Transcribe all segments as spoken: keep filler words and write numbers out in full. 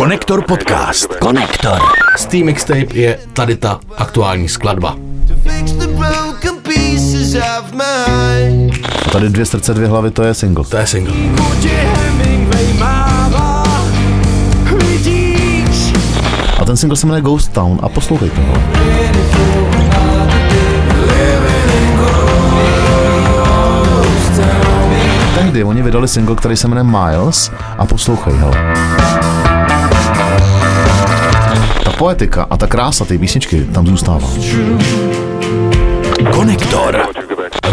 Konektor podcast. Konektor. Z té mixtape je tady ta aktuální skladba. A tady dvě srdce, dvě hlavy, to je single. To je single. A ten single se jmenuje Ghost Town a poslouchejte ho. Tehdy oni vydali single, který se jmenuje Miles a poslouchej ho. Ta poetika a ta krása té písničky tam zůstává. Konektor.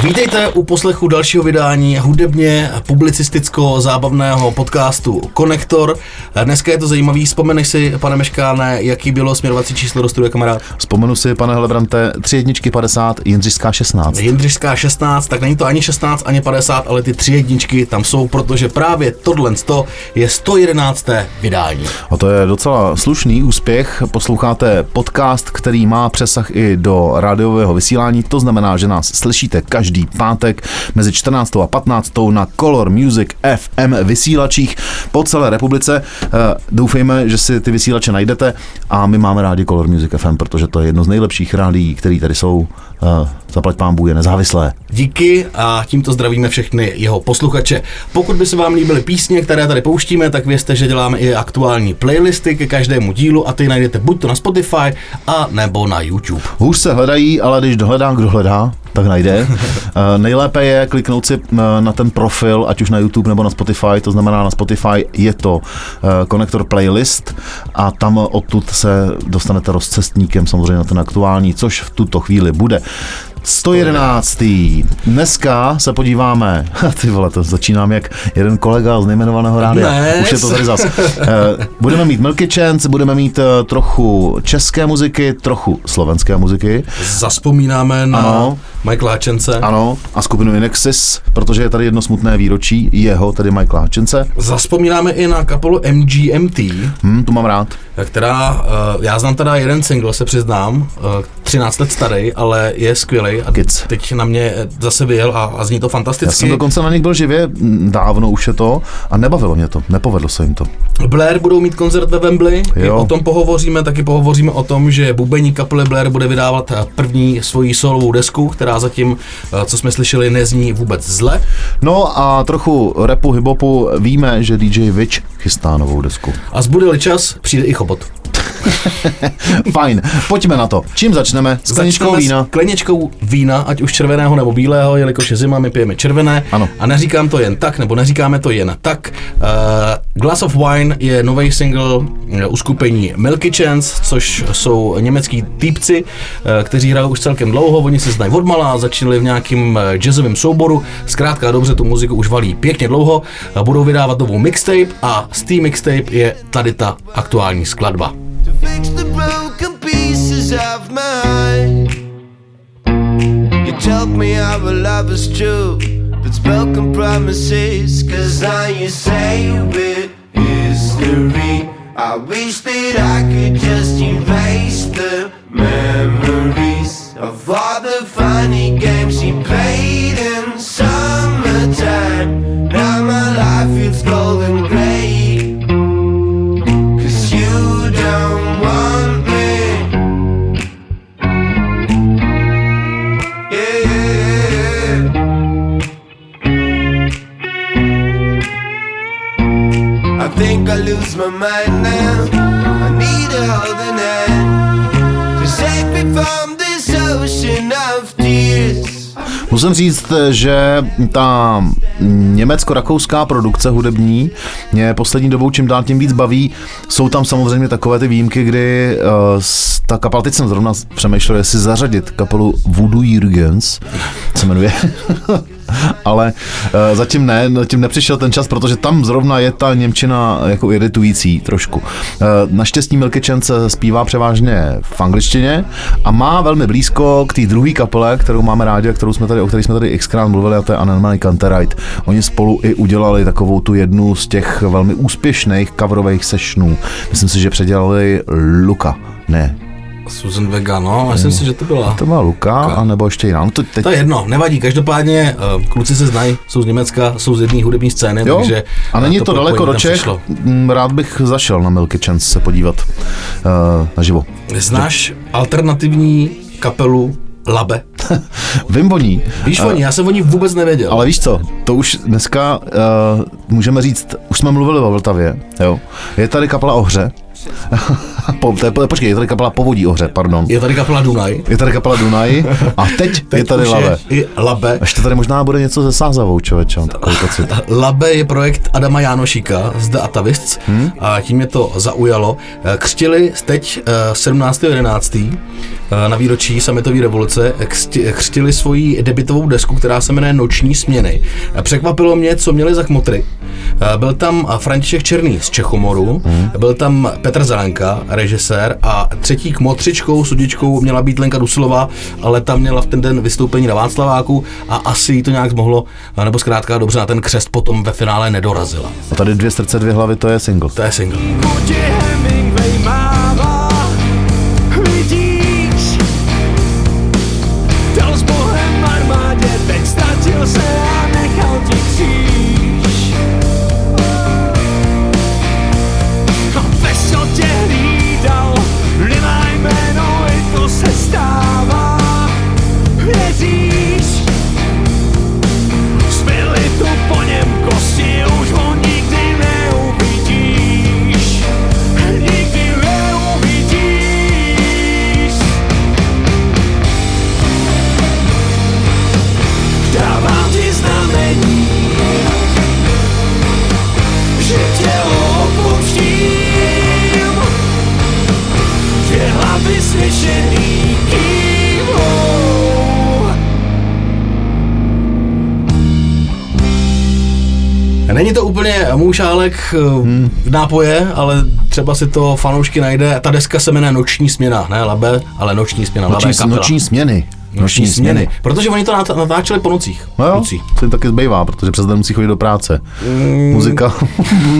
Vítejte u poslechu dalšího vydání hudebně publicisticko-zábavného podcastu Konektor. Dneska je to zajímavý. Vzpomeneš si, pane Meškáne, jaký bylo směrovací číslo do studia, kamarád? Vzpomenu si, pane Helebrante, tři jedničky padesát, Jindřišská šestnáct. Jindřišská šestnáct, tak není to ani šestnáct, ani padesát, ale ty tři jedničky tam jsou, protože právě tohle sto je sto jedenácté vydání. A to je docela slušný úspěch. Posloucháte podcast, který má přesah i do rádiového vysílání. To znamená, že nás slyšíte každý každý pátek mezi čtrnáctou a patnáctou na Color Music F M vysílačích po celé republice. Doufejme, že si ty vysílače najdete a my máme rádi Color Music F M, protože to je jedno z nejlepších rádií, které tady jsou. Zaplať pán Bůh, je nezávislé. Díky a tímto zdravíme všechny jeho posluchače. Pokud by se vám líbily písně, které tady pouštíme, tak vězte, že děláme i aktuální playlisty ke každému dílu a ty najdete buď to na Spotify a nebo na YouTube. Hůř se hledají, ale když dohledá, kdo hledá, tak najde. Nejlépe je kliknout si na ten profil, ať už na YouTube nebo na Spotify, to znamená na Spotify je to Konektor playlist a tam odtud se dostanete rozcestníkem samozřejmě na ten aktuální, což v tuto chvíli bude. sto jedenáct. Dneska se podíváme, ty vole, to začínám jak jeden kolega z nejmenovaného rádia, nice. Už je to tady zas. Budeme mít Milky Chance, budeme mít trochu české muziky, trochu slovenské muziky. Zazpomínáme na ano. Michaela Hutchence. Ano, a skupinu I N X S, protože je tady jedno smutné výročí, jeho, tedy Michaela Hutchence. Zazpomínáme i na kapelu M G M T. Hmm, tu mám rád. Která, já znám teda jeden single, se přiznám, třináct let starý, ale je skvělý. A teď na mě zase vyjel a, a zní to fantasticky. Já jsem dokonce na nich byl živě, dávno už je to, a nebavilo mě to, nepovedlo se jim to. Blair budou mít koncert ve Wembley, o tom pohovoříme, taky pohovoříme o tom, že bubeník kapely Blair bude vydávat první svoji solovou desku, která zatím, co jsme slyšeli, nezní vůbec zle. No a trochu rapu, hip-hopu, víme, že D J Witch chystá novou desku. A zbude-li čas, přijde i Chobot. Fajn, pojďme na to. Čím začneme? S kleničkou vína. S kleničkou vína, ať už červeného nebo bílého, jelikož je zima, my pijeme červené. Ano. A neříkám to jen tak, nebo neříkáme to jen tak. Uh, Glass of Wine je nový single uskupení Milky Chance, což jsou německý týpci, uh, kteří hrajou už celkem dlouho, oni se znají odmala, začínali v nějakým jazzovém souboru, zkrátka dobře tu muziku už valí pěkně dlouho, uh, budou vydávat novou mixtape a z té mixtape je tady ta aktuální skladba. Fix the broken pieces of my heart. You told me our love is true, but broken promises, cause all you say with history. I wish that I could just erase the memories of all the funny games you played in summertime. Now my life feels cold and grey. I think I lose my mind now. I need a holding hand to save me from this ocean of tears. Musím říct, že ta německo-rakouská produkce hudební mě poslední dobou čím dál tím víc baví. Jsou tam samozřejmě takové ty výjimky, kdy uh, ta kapela, teď jsem zrovna přemýšlel, jestli zařadit kapelu Voodoo Jürgens, se jmenuje, ale uh, zatím ne, zatím nepřišel ten čas, protože tam zrovna je ta němčina jako iritující trošku. Uh, naštěstí Milky Chance zpívá převážně v angličtině a má velmi blízko k té druhé kapele, kterou máme rádi a kterou jsme tady, o které jsme tady xkrát mluvili, a to je Annamenai. Oni spolu i udělali takovou tu jednu z těch velmi úspěšných coverových sessionů. Myslím si, že předělali Luka, ne, Susan Vega, no, myslím si, že to byla. To byla Luka, Luka. Anebo ještě jiná. No to, teď... to je jedno, nevadí, každopádně kluci se znají, jsou z Německa, jsou z jedné hudební scény, jo? Takže... A není to, to daleko do Čech, přišlo. Rád bych zašel na Milky Chance se podívat uh, naživo. Znáš alternativní kapelu Labe? Vím o ní. Víš o ní, já jsem o ní vůbec nevěděl. Ale víš co, to už dneska uh, můžeme říct, už jsme mluvili o Vltavě, jo. Je tady kapela Ohře. Po, to je, počkej, je tady kapela Povodí Ohře, pardon. Je tady kapela Dunaj. Je tady kapela Dunaj a teď, teď je tady Labe. Je Labe. Ještě tady možná bude něco se Sázavou, člověče. Labe je projekt Adama Jánošíka z The Atavists hmm? a tím mě to zaujalo. Křtili teď sedmnáctého jedenáctého na výročí sametové revoluce, křtili svoji debutovou desku, která se jmenuje Noční směny. Překvapilo mě, co měli za kmotry. Byl tam František Černý z Čechomoru, hmm. byl tam Petr Zelenka, režisér, a třetí kmotřičkou, sudičkou měla být Lenka Dusilová, ale tam měla v ten den vystoupení na Václaváku a asi jí to nějak zmohlo, nebo zkrátka dobře na ten křest potom ve finále nedorazila. A tady Dvě srdce, dvě hlavy, to je single. To je single. Není to úplně můj šálek hmm. nápoje, ale třeba si to fanoušky najde. Ta deska se jmenuje Noční směna, ne Labe, ale Noční směna. Noční, Labe, noční směny. Noční, noční směny. směny. Protože oni to natáčeli po nocích. No jo, to jim taky zbývá, protože přes den musí chodit do práce. Mm. Muzika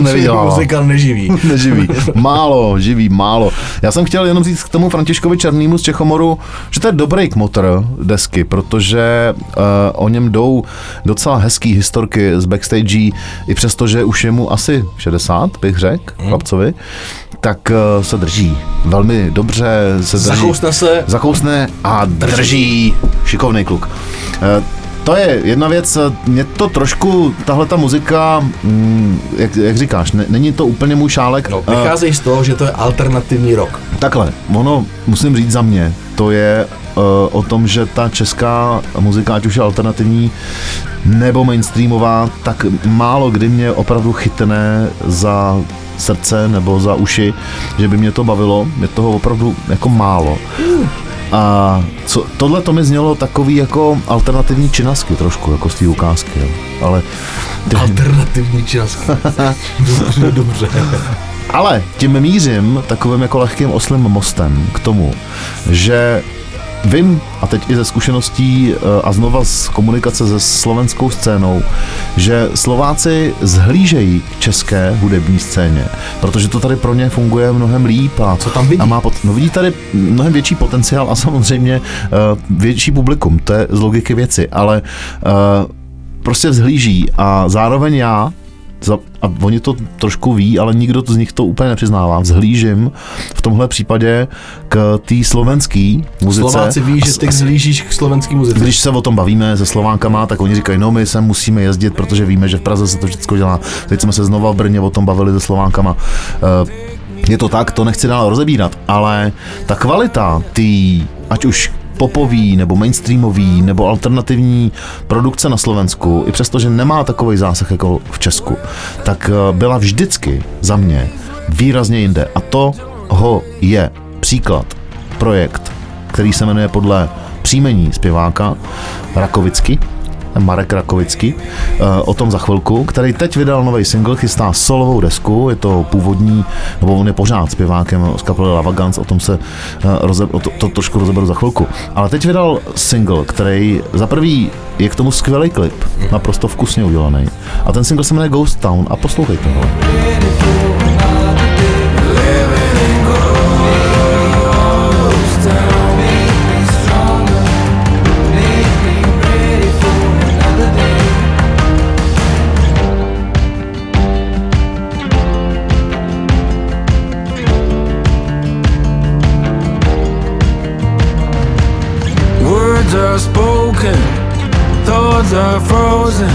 nevydělává. Muzika neživí. neživí. Málo, živí, málo. Já jsem chtěl jenom říct k tomu Františkovi Černýmu z Čechomoru, že to je dobrý kmotr desky, protože uh, o něm jdou docela hezký historky z backstagí, i přesto, že už je mu asi šedesát, bych řekl, mm. chlapcovi, tak uh, se drží. Velmi dobře se drží. Zakousne se. Zakousne a drží. drží. Šikovný kluk. To je jedna věc, mě to trošku, tahle ta muzika, jak, jak říkáš, ne, není to úplně můj šálek. No, vycházíš z toho, že to je alternativní rock. Takhle, ono, musím říct za mě, to je uh, o tom, že ta česká muzika, ať už je alternativní nebo mainstreamová, tak málo kdy mě opravdu chytne za srdce nebo za uši, že by mě to bavilo, je toho opravdu jako málo. Mm. A co, tohle to mi znělo takový jako alternativní činasky trošku, jako z té ukázky, jo. Ale... Alternativní činasky. Dobře, dobře. Ale tím mířím takovým jako lehkým oslým mostem k tomu, že vím, a teď i ze zkušeností a znova z komunikace se slovenskou scénou, že Slováci zhlížejí k české hudební scéně, protože to tady pro ně funguje mnohem líp a, co tam vidí? A má pot- no vidí tady mnohem větší potenciál a samozřejmě uh, větší publikum, to je z logiky věci, ale uh, prostě vzhlíží a zároveň já, za, a oni to trošku ví, ale nikdo z nich to úplně nepřiznává. Vzhlížím v tomhle případě k té slovenský muzice. Slováci ví, že ty vzhlížíš k slovenský muzice. Když se o tom bavíme se Slovánkama, tak oni říkají, no my sem musíme jezdit, protože víme, že v Praze se to všechno dělá. Teď jsme se znova v Brně o tom bavili se Slovánkama. Je to tak, to nechci dál rozebírat, ale ta kvalita tý, ať už popový, nebo mainstreamový, nebo alternativní produkce na Slovensku, i přestože nemá takový zásah jako v Česku, tak byla vždycky za mě výrazně jinde. A to ho je příklad projekt, který se jmenuje podle příjmení zpěváka Rakovický, Marek Rakovický, o tom za chvilku, který teď vydal nový single, chystá solovou desku, je to původní, nebo on je pořád zpěvákem z kapely Lava Guns, o tom se roze, o to, to trošku rozeberu za chvilku. Ale teď vydal single, který za prvý je k tomu skvělý klip, naprosto vkusně udělaný. A ten single se jmenuje Ghost Town a poslouchejte ho. broken, thoughts are frozen.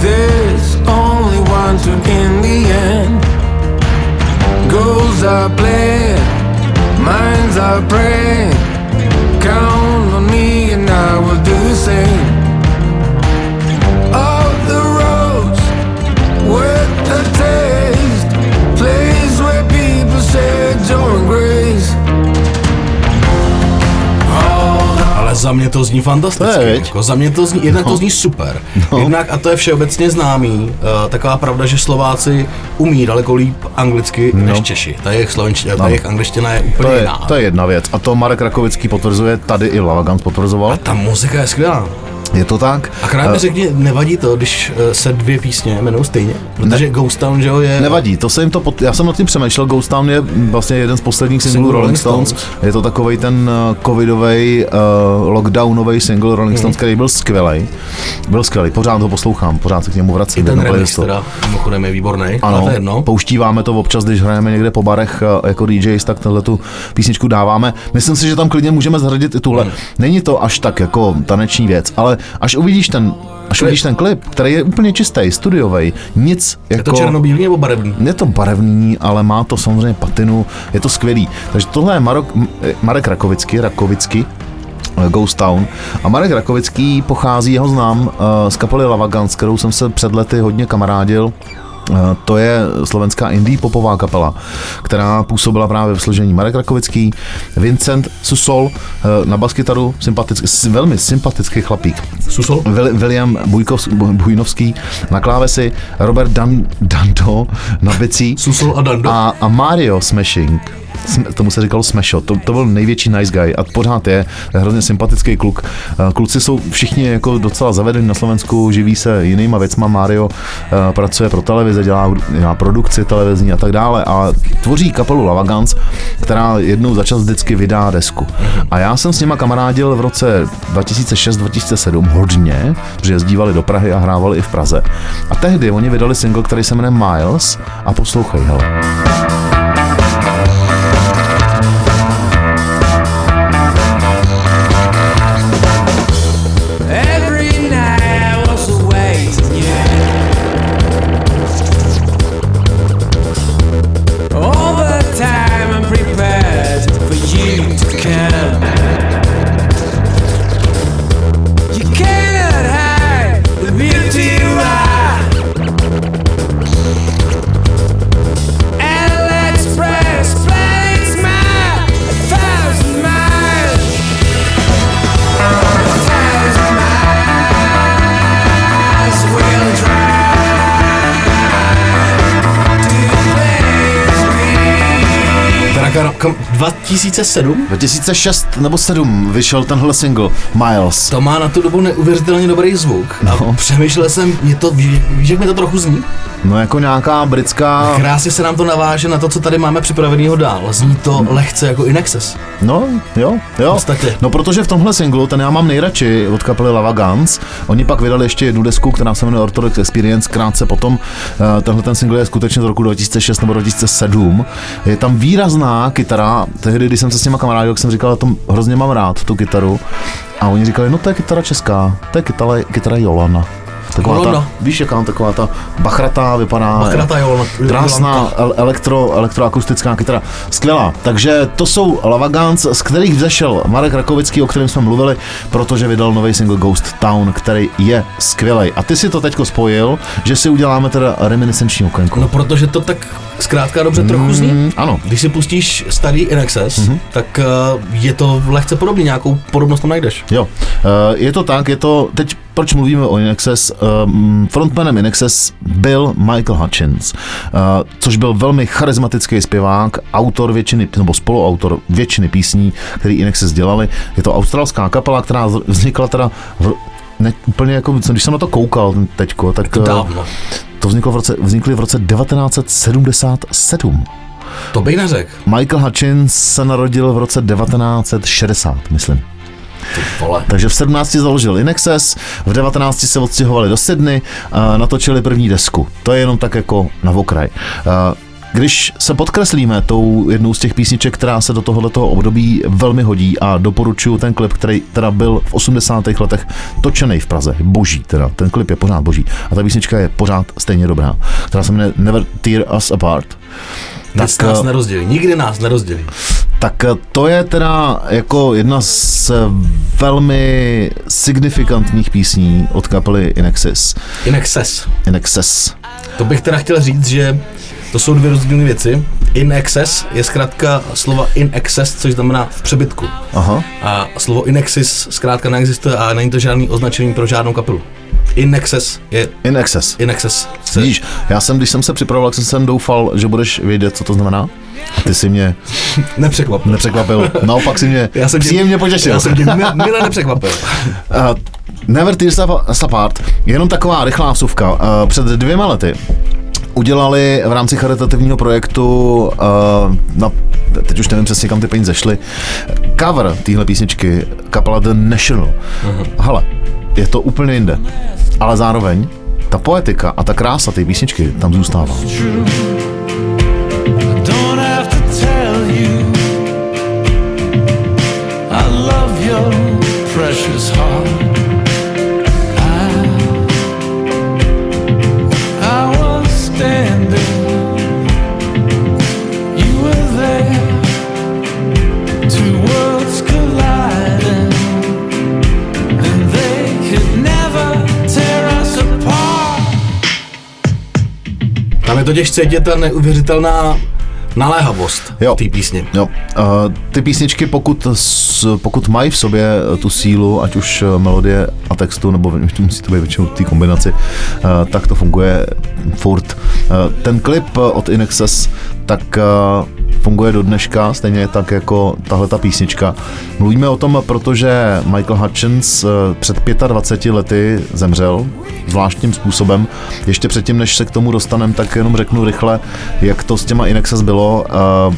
There's only one truth in the end. Goals are played, minds are praying. Count on me and I will do the same. All the roads with a taste, place where people say joy and grace. Ale za mě to zní fantasticky, jako za mě to zní, jednak no. to zní super, no. jednak, a to je všeobecně známý, uh, taková pravda, že Slováci umí daleko líp anglicky no. než Češi, ta jejich slovenština, ta jejich angličtina je úplně to je, jiná. To je jedna věc a to Marek Rakovický potvrzuje, tady i Lava Guns potvrzoval. A ta muzika je skvělá. Je to tak? A krát mi řekni, nevadí to, když se dvě písně jmenou stejně? Protože ne, Ghost Town, že jo, je... Nevadí, to se jim to... Pot... Já jsem nad tím přemýšlel, Ghost Town je vlastně jeden z posledních singlů Rolling Stones. Stones. Je to takovej ten covidovej, uh, lockdownovej single Rolling Stones, mm. který byl skvělej. Byl skvělej, pořád ho poslouchám, pořád se k němu vracím. I ten remix teda, mimochodem, je výborný. Ano, to jedno. Pouštíváme to občas, když hrajeme někde po barech jako D Js, tak tenhle tu písničku dáváme. Myslím si, že tam klidně můžeme zařadit i tuhle. Mm. Není to až tak jako taneční věc, ale až uvidíš ten, až uvidíš ten klip, který je úplně čistý, studiový, nic jako... Je to černobílý nebo barevný? Je to barevný, ale má to samozřejmě patinu, je to skvělý. Takže tohle je Marok, Marek Rakovický, Rakovický, Ghost Town. A Marek Rakovický pochází, jeho znám, z kapely Lava Guns, kterou jsem se před lety hodně kamarádil. To je slovenská indie popová kapela, která působila právě v složení Marek Rakovický, Vincent Susol na baskytaru, sympatický, velmi sympatický chlapík. Susol? William Bujkov, Bujnovský na klávesi, Robert Dan, Dando na bicí. Susol a Dando. A, a Mario Smashing. Tomu se říkalo Smasho, to, to byl největší nice guy a pořád je hrozně sympatický kluk. Kluci jsou všichni jako docela zavedení na Slovensku, živí se jinýma věcma. Mario uh, pracuje pro televize, dělá, dělá produkci televizní a tak dále a tvoří kapelu Lava Guns, která jednou za čas vždycky vydá desku. A já jsem s nima kamarádil v roce dva tisíce šest dva tisíce sedm hodně, protože jezdívali do Prahy a hrávali i v Praze. A tehdy oni vydali single, který se jmenuje Miles a poslouchej, hele. dva tisíce sedm? dva tisíce šest nebo sedm vyšel tenhle single Miles. To má na tu dobu neuvěřitelně dobrý zvuk. No. Přemýšlel jsem, mě to, víš, jak mi to trochu zní? No jako nějaká britská... Krásně se nám to naváže na to, co tady máme připravenýho dál. Zní to hmm. lehce jako I N X S. No, jo, jo. Ostatně. No protože v tomhle singlu, ten já mám nejradši od kapely Lava Guns. Oni pak vydali ještě jednu desku, která se jmenuje Orthodox Experience, krátce potom. Tenhle ten single je skutečně z roku dva tisíce šest nebo dva tisíce sedm. Je tam výrazná kytara. Tehdy, když jsem se s těma kamarádil, jsem říkal, že hrozně mám rád tu kytaru. A oni říkali, no to je kytara česká, to je kytara, kytara Jolana. Taková ta, víš, jaká on taková ta bachratá vypadá, bachrata, jo, krásná elektro, elektroakustická kytara, skvělá. Takže to jsou Lava Guns, z kterých vzešel Marek Rakovický, o kterém jsme mluvili, protože vydal nový single Ghost Town, který je skvělej. A ty si to teďko spojil, že si uděláme teda reminiscenční okénku. No protože to tak zkrátka dobře trochu zní. Mm, ano. Když si pustíš starý I N X S, mm-hmm. tak uh, je to lehce podobný, nějakou podobnost tam najdeš. Jo, uh, je to tak, je to teď. Proč mluvíme o I N X S? Frontmanem I N X S byl Michael Hutchence, což byl velmi charismatický zpěvák, autor většiny, nebo spoluautor většiny písní, který I N X S dělali. Je to australská kapela, která vznikla teda v, ne, úplně jako, když jsem na to koukal teďko, tak dávno. To vzniklo v roce, vznikly v roce devatenáct set sedmdesát sedm. To bych neřekl. Michael Hutchence se narodil v roce devatenáct set šedesát, myslím. Takže v sedmnácti založil I N X S, v devatenácti se odstěhovali do Sydney a natočili první desku. To je jenom tak jako na okraj. Když se podkreslíme tou jednou z těch písniček, která se do tohoto období velmi hodí, a doporučuju ten klip, který teda byl v osmdesátých letech točený v Praze, boží teda, ten klip je pořád boží a ta písnička je pořád stejně dobrá, která se jmenuje Never Tear Us Apart. Nic tak, nás nerozdělí, nikdy nás nerozdělí. Tak to je teda jako jedna z velmi signifikantních písní od kapely I N X S. I N X S. I N X S. To bych teda chtěl říct, že to jsou dvě rozdílné věci. I N X S je zkrátka slova in excess, což znamená v přebytku. Aha. A slovo I N X S zkrátka neexistuje a není to žádný označení pro žádnou kapelu. I N X S je... I N X S. I N X S. Vidíš, já jsem, když jsem se připravoval, jsem jsem doufal, že budeš vědět, co to znamená. A ty si mě... nepřekvapil. Nepřekvapil. Naopak si mě já jsem příjemně potěšil. Já jsem tě milé nepřekvapil. Uh, Never Tear Us Apart. Jenom taková rychlá vsuvka. Uh, před dvěma lety udělali v rámci charitativního projektu, uh, na, teď už nevím přesně, kam ty peníze šly, cover téhle písničky kapela The National. Uh-huh. Hele, je to úplně jinde, ale zároveň ta poetika a ta krása té písničky tam zůstává. Totiž cítit ta neuvěřitelná naléhavost té písně. Jo. Uh, ty písničky, pokud, pokud mají v sobě tu sílu, ať už melodie a textu, nebo musí to být většinou té kombinaci, uh, tak to funguje furt. Uh, ten klip od I N X S tak uh, funguje do dneška, stejně tak jako tahleta písnička. Mluvíme o tom, protože Michael Hutchence uh, před dvaceti pěti lety zemřel zvláštním způsobem. Ještě předtím, než se k tomu dostaneme, tak jenom řeknu rychle, jak to s těma I N X S bylo. Uh,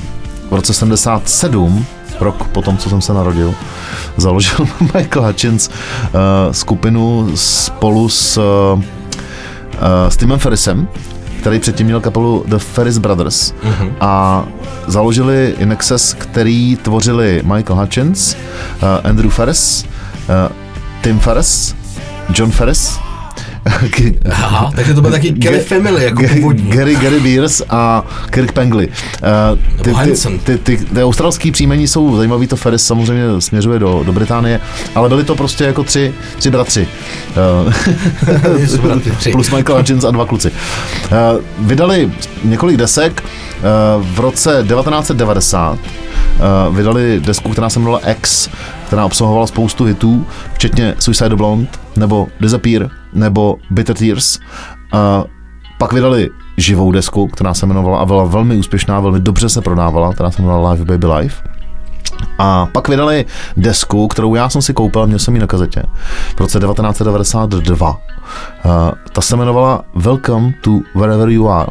v roce sedmdesát sedm, rok potom, co jsem se narodil, založil Michael Hutchence uh, skupinu spolu s, uh, uh, s Timem Ferrisem, který předtím měl kapelu The Ferris Brothers, mm-hmm. a založili I N X S, který tvořili Michael Hutchence, uh, Andrew Ferris, uh, Tim Ferris, John Ferris, G- Aha, takže to byl taky Kelly G- Family jako G- původní. Gary, Gary Beers a Kirk Pengley. Uh, ty, ty, ty, ty, ty, ty australský příjmení jsou zajímavý, to Ferris samozřejmě směřuje do, do Británie, ale byli to prostě jako tři, tři bratři. Uh, plus Michael Hutchence a dva kluci. Uh, vydali několik desek, uh, v roce devatenáct set devadesát uh, vydali desku, která se jmenovala X, která obsahovala spoustu hitů, včetně Suicide Blonde, nebo Disappear, nebo Bitter Tears. Uh, pak vydali živou desku, která se jmenovala a byla velmi úspěšná, velmi dobře se prodávala, která se jmenovala Live Baby Live. A pak vydali desku, kterou já jsem si koupil, měl jsem ji na kazetě, v roce devatenáct set devadesát dva. Uh, ta se jmenovala Welcome to Wherever You Are.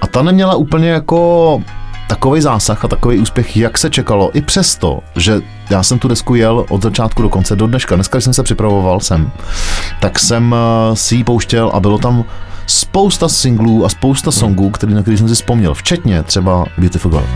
A ta neměla úplně jako takovej zásah a takový úspěch, jak se čekalo, i přesto, že já jsem tu desku jel od začátku do konce do dneška. Dneska, když jsem se připravoval sem, tak jsem uh, si ji pouštěl a bylo tam spousta singlů a spousta songů, který, na který jsem si vzpomněl, včetně třeba Beautiful Girl.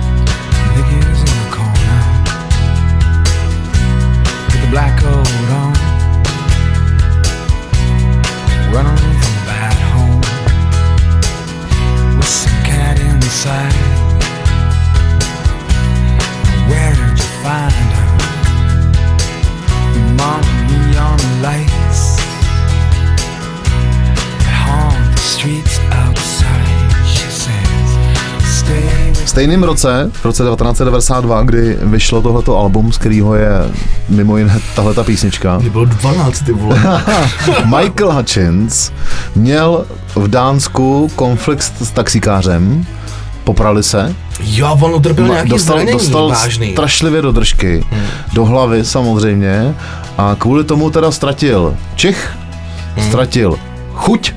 V stejném roce, v roce devatenáct set devadesát dva, kdy vyšlo tohleto album, z kterého je mimo jiné tahleta písnička. Mě bylo dvanáct, ty vole. Michael Hutchence měl v Dánsku konflikt s taxikářem, poprali se. Jo, on utrpěl nějaký dostal, zranění dostal vážný. Strašlivě do držky, hmm. do hlavy samozřejmě, a kvůli tomu teda ztratil čich, hmm. ztratil chuť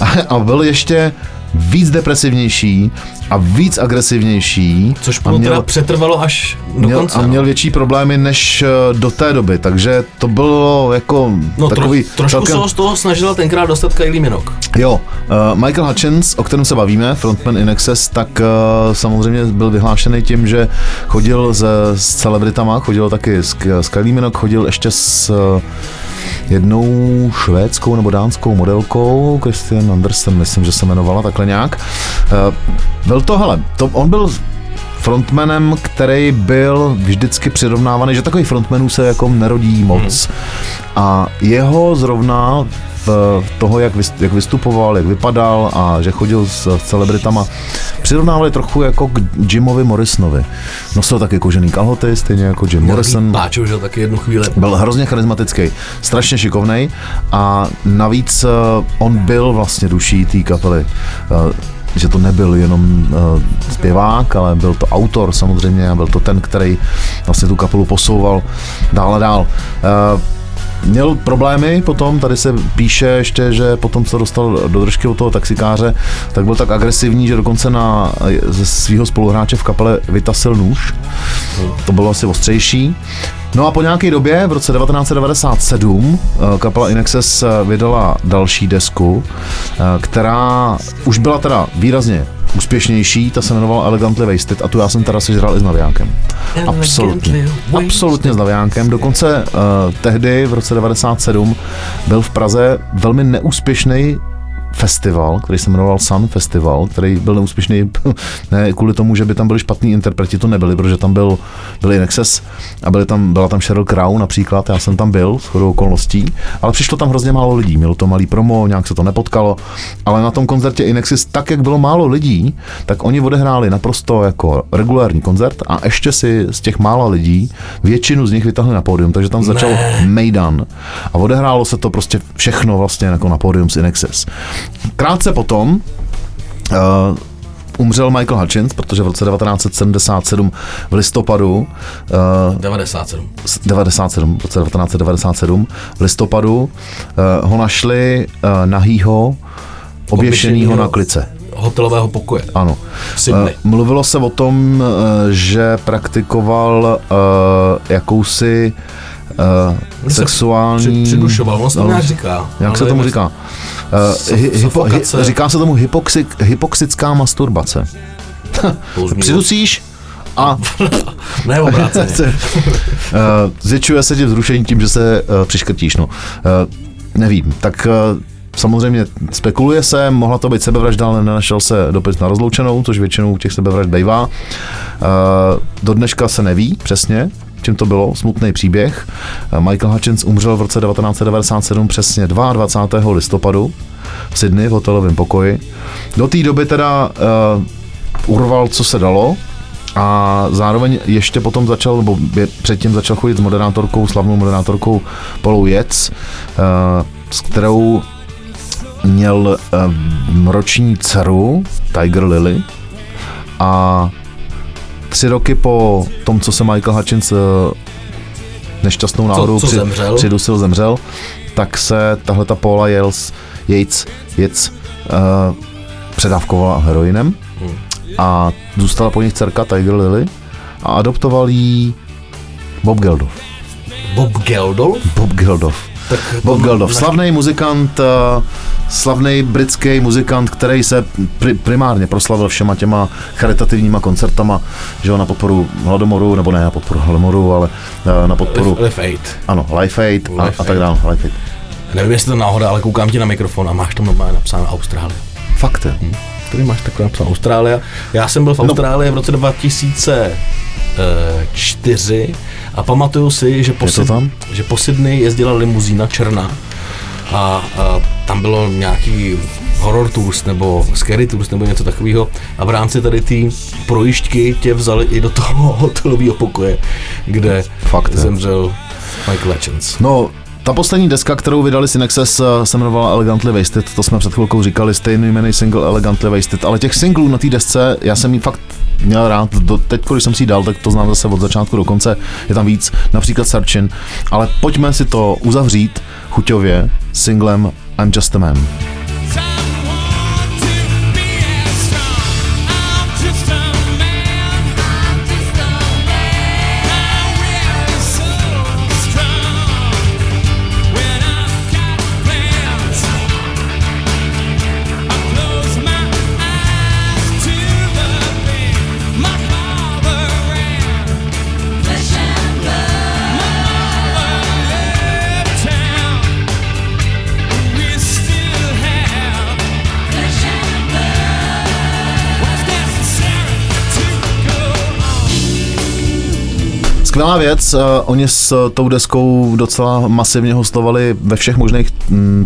a, a byl ještě víc depresivnější a víc agresivnější. Což bylo měl, teda přetrvalo až do měl, konce. A měl větší problémy než do té doby, takže to bylo jako no, takový... Troš, trošku celkem... se z toho snažila tenkrát dostat Kylie Minogue. Jo, uh, Michael Hutchence, o kterém se bavíme, frontman I N X S, tak uh, samozřejmě byl vyhlášený tím, že chodil se, s celebritama, chodil taky s, s Kylie Minogue, chodil ještě s... Uh, jednou švédskou nebo dánskou modelkou, Christian Andersen, myslím, že se jmenovala, takhle nějak. Byl to, hele, to, on byl frontmanem, který byl vždycky přirovnávaný, že takových frontmanů se jako nerodí moc. A jeho zrovna v toho, jak vystupoval, jak vypadal a že chodil s celebritama, přirovnávali trochu jako k Jimovi Morrisonovi. Nosil taky kožený kalhoty, stejně jako Jim Morrison. Páčil, že taky jednu chvíli. Byl hrozně charismatický, strašně šikovnej a navíc on byl vlastně duší té kapely. Že to nebyl jenom uh, zpěvák, ale byl to autor samozřejmě a byl to ten, který vlastně tu kapelu posouval dál a dál. Uh, Měl problémy potom, tady se píše ještě, že potom se dostal do držky od toho taxikáře, tak byl tak agresivní, že dokonce na ze svýho spoluhráče v kapele vytasil nůž. To bylo asi ostřejší. No a po nějaké době, v roce devatenáct set devadesát sedm, kapela I N X S vydala další desku, která už byla teda výrazně úspěšnější, ta se jmenovala Elegantly Wasted a tu já jsem teda sežral i s naviánkem. Absolutně. Absolutně s naviánkem. Dokonce uh, tehdy v roce devadesát sedm byl v Praze velmi neúspěšný festival, který se jmenoval Sun Festival, který byl neúspěšný ne kvůli tomu, že by tam byli špatní interpreti, to nebyli, protože tam byl, byl I N X S a byli tam, byla tam Sheryl Crow například, já jsem tam byl shodou okolností, ale přišlo tam hrozně málo lidí, mělo to malý promo, nějak se to nepotkalo, ale na tom koncertě I N X S, tak jak bylo málo lidí, tak oni odehráli naprosto jako regulární koncert a ještě si z těch mála lidí většinu z nich vytáhli na pódium, takže tam začal ne. Mejdan a odehrálo se to prostě všechno vlastně jako na pódium s I N X S. Krátce potom uh, umřel Michael Hutchence, protože v roce devatenáct set sedmdesát sedm v listopadu uh, devadesát sedm. devadesát sedm, v roce devatenáct set devadesát sedm v listopadu uh, ho našli uh, nahýho, oběšenýho na klice. Hotelového pokoje. Ano. Mluvilo se o tom, uh, že praktikoval uh, jakousi Uh, sexuální... Přidušovalnost, no, nějak říká. Jak se tomu říká? Uh, hy, hypo, hy, říká se tomu hypoxi, hypoxická masturbace. Přidusíš a... ne, obráceně. Zvětšuje se tím vzrušení tím, že se uh, přiškrtíš. No. Uh, nevím, tak... Uh, Samozřejmě spekuluje se, mohla to být sebevražda, ale nenašel se dopis na rozloučenou, což většinou těch sebevražd bývá. Do dneška se neví přesně, čím to bylo, smutný příběh. Michael Hutchence umřel v roce devatenáct set devadesát sedm přesně dvacátého druhého listopadu v Sydney v hotelovém pokoji. Do té doby teda uh, urval, co se dalo. A zároveň ještě potom začal, nebo předtím začal chodit s moderátorkou, slavnou moderátorkou Paulou Yates, uh, s kterou měl um, roční dceru Tiger Lily a tři roky po tom, co se Michael Hutchence nešťastnou náhodou co, co při, zemřel? přidusil, zemřel, tak se tahleta Paula Yates, Yates, Yates uh, předávkovala heroinem hmm. a zůstala po nich dcerka Tiger Lily a adoptoval jí Bob Geldof. Bob Geldof? Bob Geldof. Bob Geldof, slavný muzikant, slavný britský muzikant, který se primárně proslavil všema těma charitativníma koncertama, že jo, na podporu hladomoru, nebo ne na podporu hladomoru, ale na podporu... Live Aid. Ano, Live Aid a, a tak dále. Live Aid. Nevím, jestli to náhoda, ale koukám ti na mikrofon a máš tam normálně napsáno Austrálie. Fakt, jo. Hm? Tady máš takové napsáno Austrálie. Já jsem byl v Austrálii v roce dva tisíce čtyři a pamatuju si, že po, Sydney, že po Sydney jezdila limuzína černá a, a tam bylo nějaký horror tours nebo scary tours nebo něco takového a v rámci tady ty projížďky tě vzali i do toho hotelového pokoje, kde Fakt, zemřel Michael Hutchence. No, ta poslední deska, kterou vydali s I N X S, se jmenovala Elegantly Wasted, to jsme před chvilkou říkali, stejnojmenný single Elegantly Wasted, ale těch singlů na té desce, já jsem jí fakt měl rád, do, teď, když jsem si ji dal, tak to znám zase od začátku do konce, je tam víc, například Searchin, ale pojďme si to uzavřít chuťově singlem I'm Just a Man. skvělá věc, oni s tou deskou docela masivně hostovali ve všech možných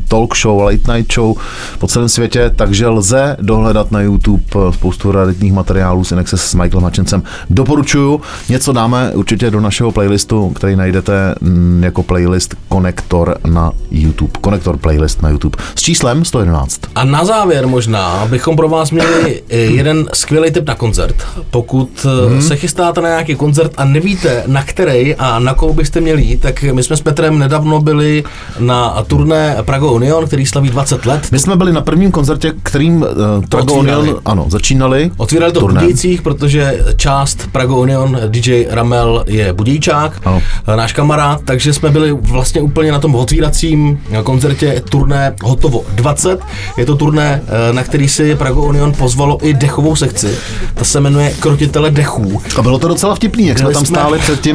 talk show, late night show po celém světě, takže lze dohledat na YouTube spoustu raritních materiálů s I N X S s Michaelem Hutchencem. Doporučuju, něco dáme určitě do našeho playlistu, který najdete jako playlist Konektor na YouTube. Konektor playlist na YouTube s číslem sto jedenáct. A na závěr možná, abychom pro vás měli jeden skvělý tip na koncert. Pokud hmm. se chystáte na nějaký koncert a nevíte, na který a na koho byste měli jít, tak my jsme s Petrem nedávno byli na turné Prago Union, který slaví dvacet let. My jsme byli na prvním koncertě, kterým uh, Prago Union, ano, začínali. Otvírali to turné v Budějcích, protože část Prago Union, D J Ramel je Budějčák, ano, náš kamarád, takže jsme byli vlastně úplně na tom otvíracím koncertě turné Hotovo dvacet. Je to turné, na který si Prago Union pozvalo i dechovou sekci. Ta se jmenuje Krotitele dechů. A bylo to docela vtipný, jak jsme tam stáli předtím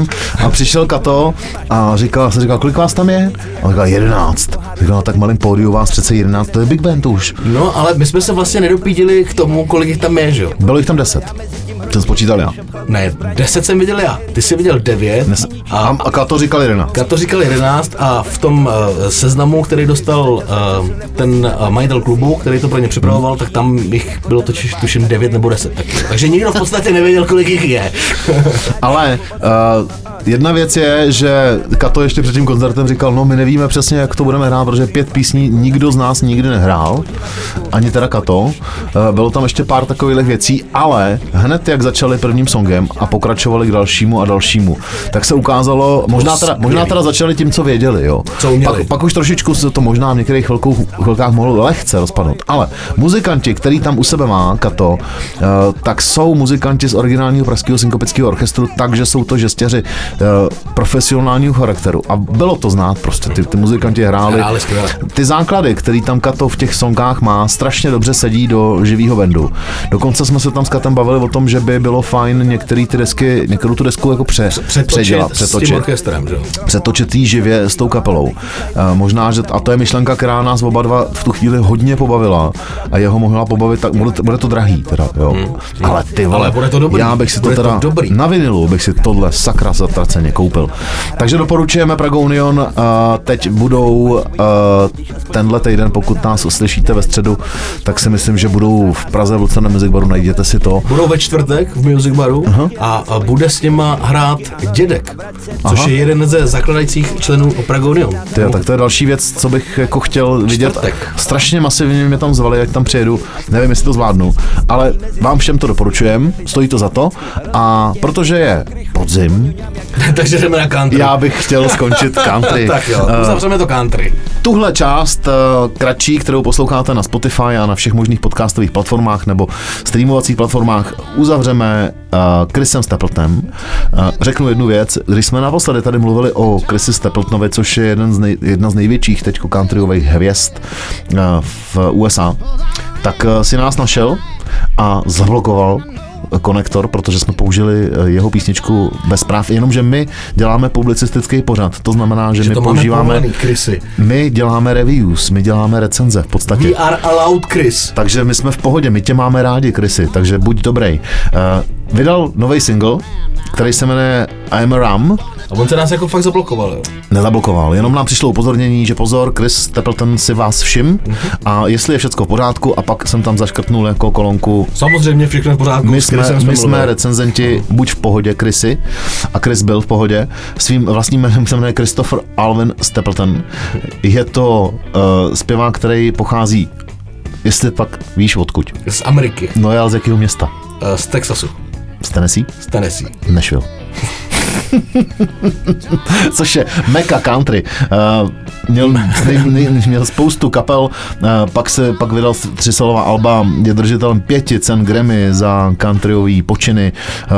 a přišel Kato a říkal, jsem říkal, kolik vás tam je? A říkal, jedenáct. Říkal, na tak malém pódiu vás přece jedenáct, to je Big Band už. No, ale my jsme se vlastně nedopídili k tomu, kolik jich tam je, že jo? Bylo jich tam deset. Jsem spočítal já. Ne, deset jsem viděl já. Ty jsi viděl devět. Nes- a, a Kato říkal jedenáct. Kato říkal jedenáct a v tom uh, seznamu, který dostal uh, ten uh, majitel klubu, který to pro ně připravoval, tak tam jich bylo to tuším devět nebo deset. Tak, takže nikdo v podstatě nevěděl, kolik jich je. Ale uh, jedna věc je, že Kato ještě před tím koncertem říkal, no my nevíme přesně, jak to budeme hrát, protože pět písní nikdo z nás nikdy nehrál. Ani teda Kato. Uh, bylo tam ještě pár takových věcí, ale hned jak začali prvním songem a pokračovali k dalšímu a dalšímu, tak se ukázalo, možná teda, možná teda začali tím, co věděli, jo. Co pak, pak už trošičku se to možná v některých chvilkou, chvilkách mohlo lehce rozpadnout, ale muzikanti, který tam u sebe má Kato, eh, tak jsou muzikanti z originálního pražského synkopického orchestru, takže jsou to žestěři eh, profesionálního charakteru a bylo to znát prostě, ty, ty muzikanti hráli, ty základy, který tam Kato v těch songách má, strašně dobře sedí do živýho bandu. Dokonce jsme se tam s Katem bavili o tom, že by bylo fajn některé ty desky, některou tu desku jako pře, přetočit, předělat, přetočit s tím orchestrem, že? Přetočit jí živě s tou kapelou. E, možná, že, a to je myšlenka, která nás oba dva v tu chvíli hodně pobavila a jeho mohla pobavit, tak bude, bude to drahý teda, jo. Hmm. Ale ty vole, ale bude to dobrý. Já bych si bude to teda to na vinilu, bych si tohle sakra zatraceně koupil. Takže doporučujeme Prago Union, uh, teď budou uh, tenhle týden, pokud nás uslyšíte ve středu, tak si myslím, že budou v Praze v Lucerna Music Baru, najděte si to. Budou ve čtvrt v Music Baru a bude s nima hrát Dědek, což aha, je jeden ze zakladajících členů Prago Union. Tyjo, tak to je další věc, co bych jako chtěl vidět. Čtvrtek. Strašně masivně mě tam zvali, jak tam přijedu, nevím, jestli to zvládnu, ale vám všem to doporučujem, stojí to za to a protože je podzim, takže jdeme na country. Já bych chtěl skončit country. Tak jo, uzavřeme to country. Tuhle část kratší, kterou posloucháte na Spotify a na všech možných podcastových platformách nebo streamovacích platformách, uzavřeme uh, Chrisem Stapletonem. Uh, řeknu jednu věc, když jsme naposledy tady mluvili o Chrisi Stapletonovi, což je jeden z nej, jedna z největších teď countryových hvězd uh, v U S A, tak uh, si nás našel a zablokoval Konektor, protože jsme použili jeho písničku bez práv, jenomže my děláme publicistický pořad, to znamená, že, že my používáme, máme Chrisy. My děláme reviews, my děláme recenze v podstatě. We are allowed Chris. Takže my jsme v pohodě, my tě máme rádi, Chrisy, takže buď dobrý. Uh, vydal nový single, který se jmenuje I'm a Ram. A on se nás jako fakt zablokoval, jo? Nezablokoval, jenom nám přišlo upozornění, že pozor, Chris Stapleton si vás všim mm-hmm. a jestli je všecko v pořádku a pak jsem tam zaškrtnul jako kolonku. Samozřejmě všechno v pořádku. My jsme, jsme, my jsme recenzenti buď v pohodě Chrisy a Chris byl v pohodě. Svým vlastním jménem se jmenuje Christopher Alvin Stapleton. Je to uh, zpěvák, který pochází, jestli pak víš odkud. Z Ameriky. No já z jakého města? Uh, z Texasu. Z Tennessee? Z Tennessee. Nashville. Což je meka country. Uh, měl, měl spoustu kapel, uh, pak, se, pak vydal třisolová alba, je držitelem pěti cen Grammy za countryový počiny.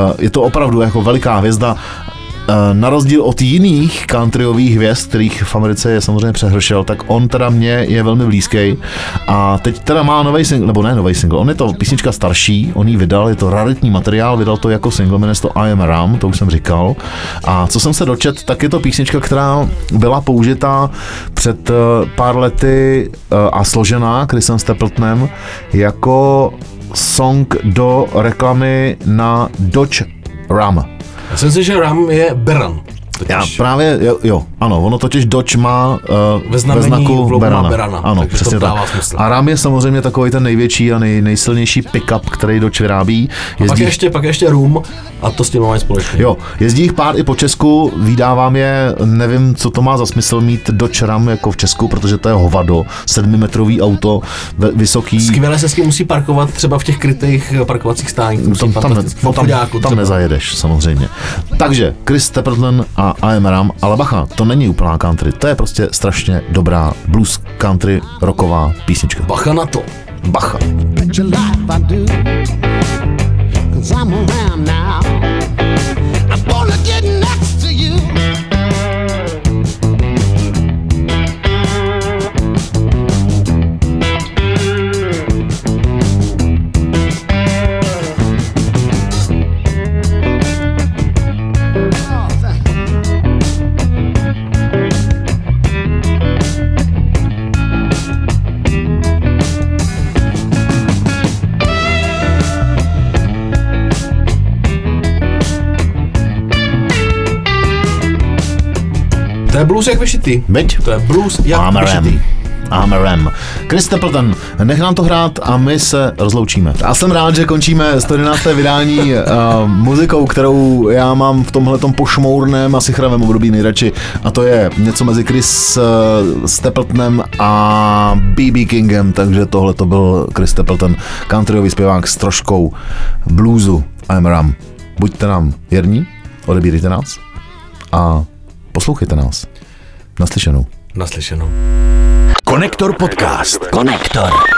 Uh, je to opravdu jako veliká hvězda. Na rozdíl od jiných countryových hvězd, kterých v Americe je samozřejmě přehršel, tak on teda mě je velmi blízký. A teď teda má nový single, nebo ne nový single, on je to písnička starší, on ji vydal, je to raritní materiál, vydal to jako single, jmenuje se to I Am a Ram, to už jsem říkal. A co jsem se dočet, tak je to písnička, která byla použitá před pár lety a složená Chrisem Stapletonem jako song do reklamy na Dodge Ram. Já jsem si, že Ram je beran. Já právě, jo, jo, ano, ono totiž Dodge má uh, ve znaku berana. berana. Ano, přesně tak. A Ram je samozřejmě takový ten největší a nej, nejsilnější pick-up, který Dodge vyrábí. Jezdí... A pak ještě, pak ještě Rum a to s tím máme společně. Jo, jezdí jich pár i po Česku, vydávám je, nevím, co to má za smysl mít Dodge Ram jako v Česku, protože to je hovado, sedmimetrový auto, vysoký. Skvěle se s tím musí parkovat třeba v těch krytých parkovacích stáních. Tam, tam, ne, no, tam, tam nezajedeš, samozřejmě. Takže Chris Stapleton a A I'm Ram, ale bacha, to není úplná country, to je prostě strašně dobrá blues country rocková písnička. Bacha na to. Bacha. To je blues jak vyšitý. Byť? To je blues jak I'm vyšitý. I'm Ram. Chris Stapleton, nech nám to hrát a my se rozloučíme. Já jsem rád, že končíme sto jedenácté vydání uh, muzikou, kterou já mám v tomhletom pošmourném a sichravém období nejradši. A to je něco mezi Chris uh, Stapletonem a bé bé Kingem, takže tohle to byl Chris Stapleton, countryový zpěvák s troškou bluesu. I'm Ram. Buďte nám věrní, odebírejte nás a poslouchejte nás. Naslyšenou. Naslyšenou. Konektor podcast. Konektor.